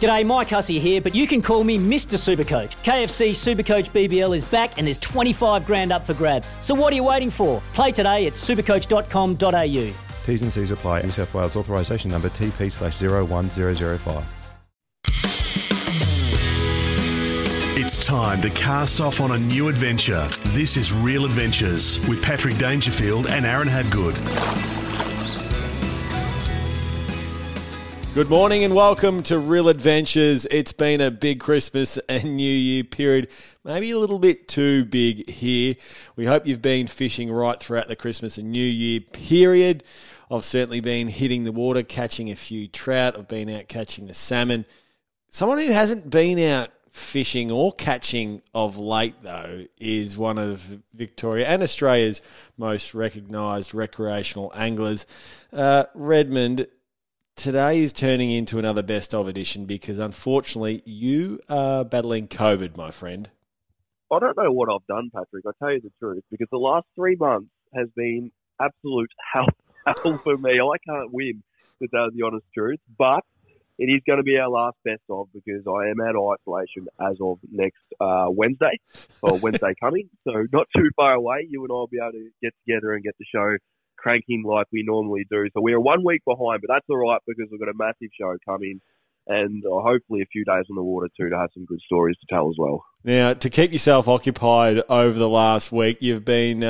G'day, Mike Hussey here, but you can call me Mr. Supercoach. KFC Supercoach BBL is back and there's $25,000 up for grabs. So what are you waiting for? Play today at supercoach.com.au. T's and C's apply. New South Wales authorisation number TP/01005. It's time to cast off on a new adventure. This is Reel Adventures with Patrick Dangerfield and Aaron Habgood. Good morning and welcome to Reel Adventures. It's been a big Christmas and New Year period, maybe a little bit too big here. We hope you've been fishing right throughout the Christmas and New Year period. I've certainly been hitting the water, catching a few trout. I've been out catching the salmon. Someone who hasn't been out fishing or catching of late, though, is one of Victoria and Australia's most recognised recreational anglers, Redmond. Today is turning into another best of edition because, unfortunately, you are battling COVID, my friend. I don't know what I've done, Patrick. I'll tell you the truth, because the last 3 months has been absolute hell for me. I can't win, to tell the honest truth. But it is going to be our last best of because I am out of isolation as of next Wednesday, or Wednesday coming. So not too far away. You and I will be able to get together and get the show cranking like we normally do. So we're 1 week behind, but that's all right because we've got a massive show coming and hopefully a few days on the water too to have some good stories to tell as well. Now, to keep yourself occupied over the last week, you've been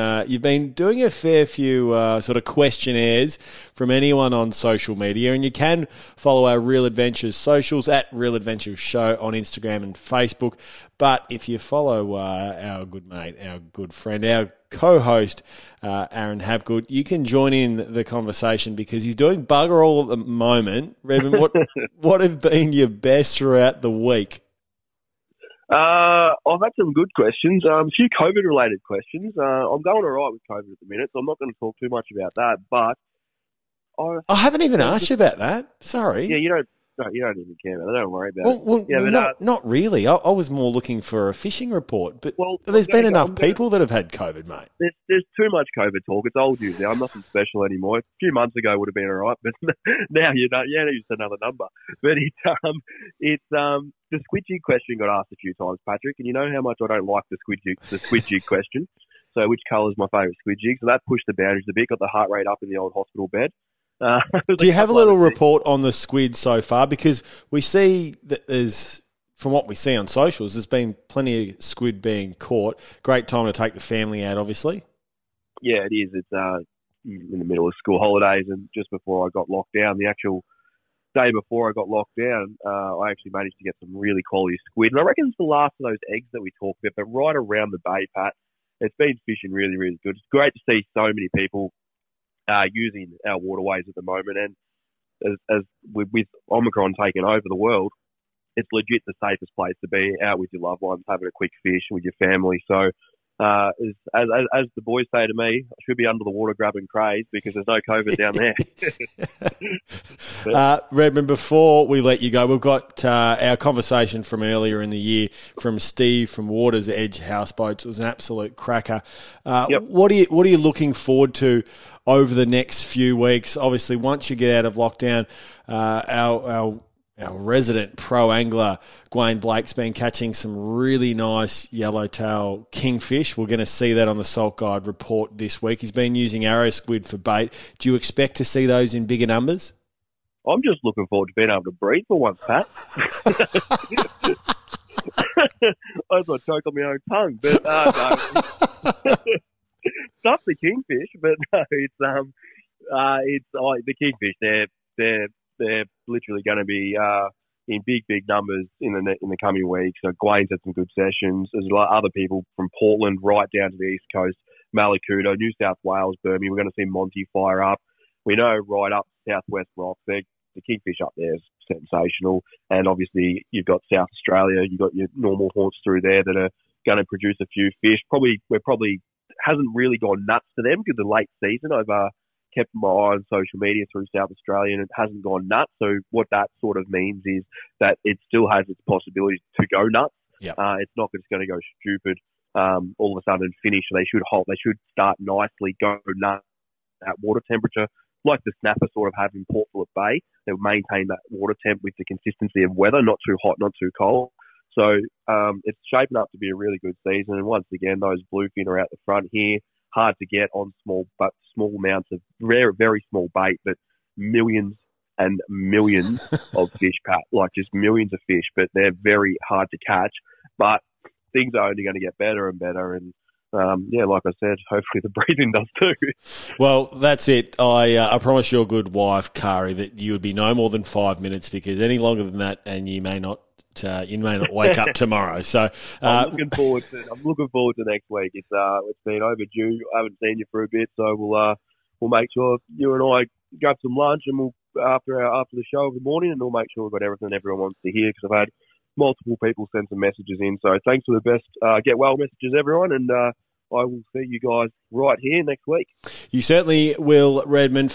doing a fair few sort of questionnaires from anyone on social media, and you can follow our Reel Adventures socials at Reel Adventures Show on Instagram and Facebook. But if you follow our good mate, our good friend, our co-host Aaron Habgood, you can join in the conversation because he's doing bugger all at the moment. Redmond, what have been your best throughout the week? I've had some good questions, a few COVID-related questions. I'm going all right with COVID at the minute, so I'm not going to talk too much about that. But I haven't even asked you about that. Sorry. Yeah, you don't even care about it. Don't worry about it. Well, yeah, but not really. I was more looking for a fishing report. But there's been enough people that have had COVID, mate. There's too much COVID talk. It's old news now. I'm nothing special anymore. A few months ago would have been all right, but now you just another number. But it's the squidgy question got asked a few times, Patrick, and you know how much I don't like the squidgy question. So which colour is my favourite squidgy? So that pushed the boundaries a bit. Got the heart rate up in the old hospital bed. Do you have a little report on the squid so far? Because we see that there's, from what we see on socials, there's been plenty of squid being caught. Great time to take the family out, obviously. Yeah, it is. It's in the middle of school holidays, and just before I got locked down, the actual day before I got locked down, I actually managed to get some really quality squid. And I reckon it's the last of those eggs that we talked about, but right around the bay, Pat, it's been fishing really, really good. It's great to see so many people using our waterways at the moment, and as with Omicron taking over the world, it's legit the safest place to be, out with your loved ones, having a quick fish with your family. So as the boys say to me, I should be under the water grabbing craze because there's no COVID down there. Redmond, before we let you go, we've got our conversation from earlier in the year from Steve from Waters Edge Houseboats. It was an absolute cracker. Yep. What are you looking forward to over the next few weeks? Obviously, once you get out of lockdown, our resident pro angler, Gwayne Blake's been catching some really nice yellowtail kingfish. We're going to see that on the Salt Guide report this week. He's been using arrow squid for bait. Do you expect to see those in bigger numbers? I'm just looking forward to being able to breathe for once, Pat. I just want to choke on my own tongue, but no. Not the kingfish, but no, it's the kingfish. They're literally going to be in big numbers in the coming weeks. So Gwayne's had some good sessions. There's a lot of other people from Portland right down to the east coast, Malakuta, New South Wales, Burmese. We're going to see Monty fire up. We know right up southwest rocks. They're the kingfish up there is sensational. And obviously you've got South Australia, you've got your normal haunts through there that are going to produce a few fish. We're probably hasn't really gone nuts to them because the late season. I've kept my eye on social media through South Australia and it hasn't gone nuts. So what that sort of means is that it still has its possibilities to go nuts. Yep. It's not just going to go stupid all of a sudden and finish. They should halt. They should start nicely, go nuts at water temperature, like the snapper sort of have in Port Phillip Bay. They'll maintain that water temp with the consistency of weather, not too hot, not too cold. So it's shaping up to be a really good season. And once again, those bluefin are out the front here. Hard to get on small amounts of rare, very small bait, but millions and millions of fish, Pat. Like just millions of fish, but they're very hard to catch. But things are only going to get better and better. And yeah, like I said, hopefully the breathing does too. Well, that's it. I promise your good wife, Kari, that you would be no more than 5 minutes, because any longer than that and you may not wake up tomorrow. So I'm looking forward to next week. It's been overdue. I haven't seen you for a bit, so we'll make sure you and I grab some lunch, and we'll after the show every morning, and we'll make sure we've got everything everyone wants to hear, because I've had multiple people send some messages in. So thanks for the best get well messages, everyone, and I will see you guys right here next week. You certainly will, Redmond.